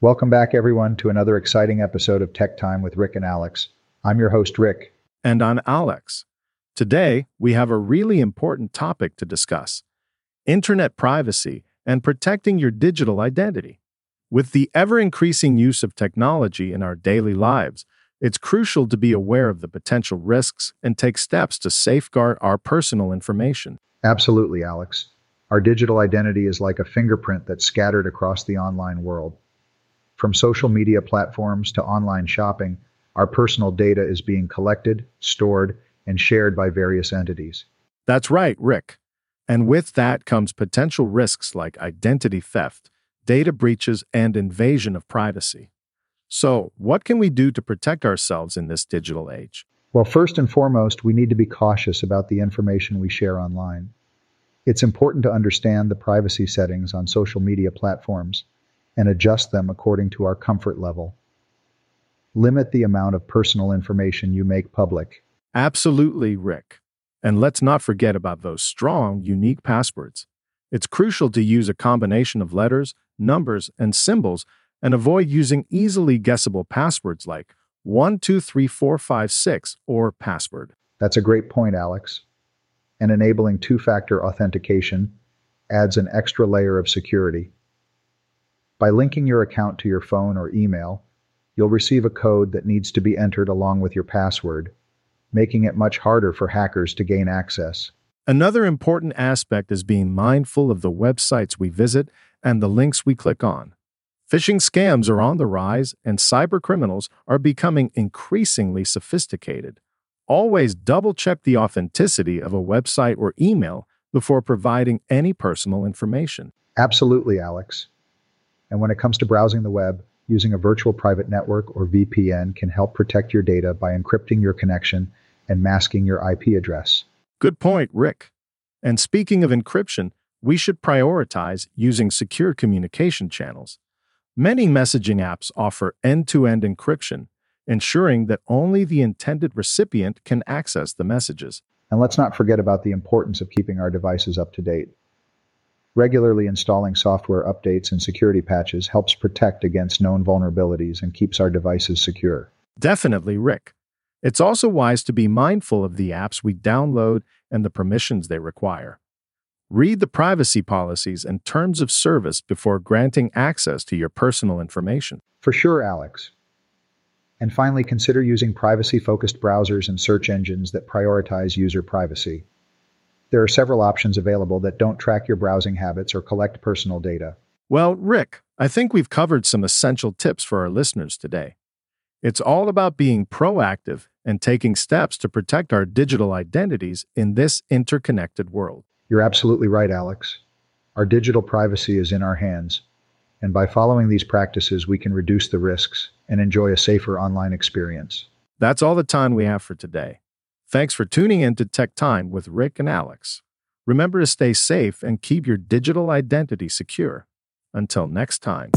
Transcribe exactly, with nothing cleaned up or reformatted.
Welcome back, everyone, to another exciting episode of Tech Time with Rick and Alex. I'm your host, Rick. And I'm Alex. Today, we have a really important topic to discuss: internet privacy and protecting your digital identity. With the ever-increasing use of technology in our daily lives, it's crucial to be aware of the potential risks and take steps to safeguard our personal information. Absolutely, Alex. Our digital identity is like a fingerprint that's scattered across the online world. From social media platforms to online shopping, our personal data is being collected, stored, and shared by various entities. That's right, Rick. And with that comes potential risks like identity theft, data breaches, and invasion of privacy. So, what can we do to protect ourselves in this digital age? Well, first and foremost, we need to be cautious about the information we share online. It's important to understand the privacy settings on social media platforms and adjust them according to our comfort level. Limit the amount of personal information you make public. Absolutely, Rick. And let's not forget about those strong, unique passwords. It's crucial to use a combination of letters, numbers, and symbols, and avoid using easily guessable passwords like one two three four five six or password. That's a great point, Alex. And enabling two-factor authentication adds an extra layer of security. By linking your account to your phone or email, you'll receive a code that needs to be entered along with your password, making it much harder for hackers to gain access. Another important aspect is being mindful of the websites we visit and the links we click on. Phishing scams are on the rise, and cybercriminals are becoming increasingly sophisticated. Always double-check the authenticity of a website or email before providing any personal information. Absolutely, Alex. And when it comes to browsing the web, using a virtual private network or V P N can help protect your data by encrypting your connection and masking your I P address. Good point, Rick. And speaking of encryption, we should prioritize using secure communication channels. Many messaging apps offer end-to-end encryption, ensuring that only the intended recipient can access the messages. And let's not forget about the importance of keeping our devices up to date. Regularly installing software updates and security patches helps protect against known vulnerabilities and keeps our devices secure. Definitely, Rick. It's also wise to be mindful of the apps we download and the permissions they require. Read the privacy policies and terms of service before granting access to your personal information. For sure, Alex. And finally, consider using privacy-focused browsers and search engines that prioritize user privacy. There are several options available that don't track your browsing habits or collect personal data. Well, Rick, I think we've covered some essential tips for our listeners today. It's all about being proactive and taking steps to protect our digital identities in this interconnected world. You're absolutely right, Alex. Our digital privacy is in our hands, and by following these practices, we can reduce the risks and enjoy a safer online experience. That's all the time we have for today. Thanks for tuning in to Tech Time with Rick and Alex. Remember to stay safe and keep your digital identity secure. Until next time.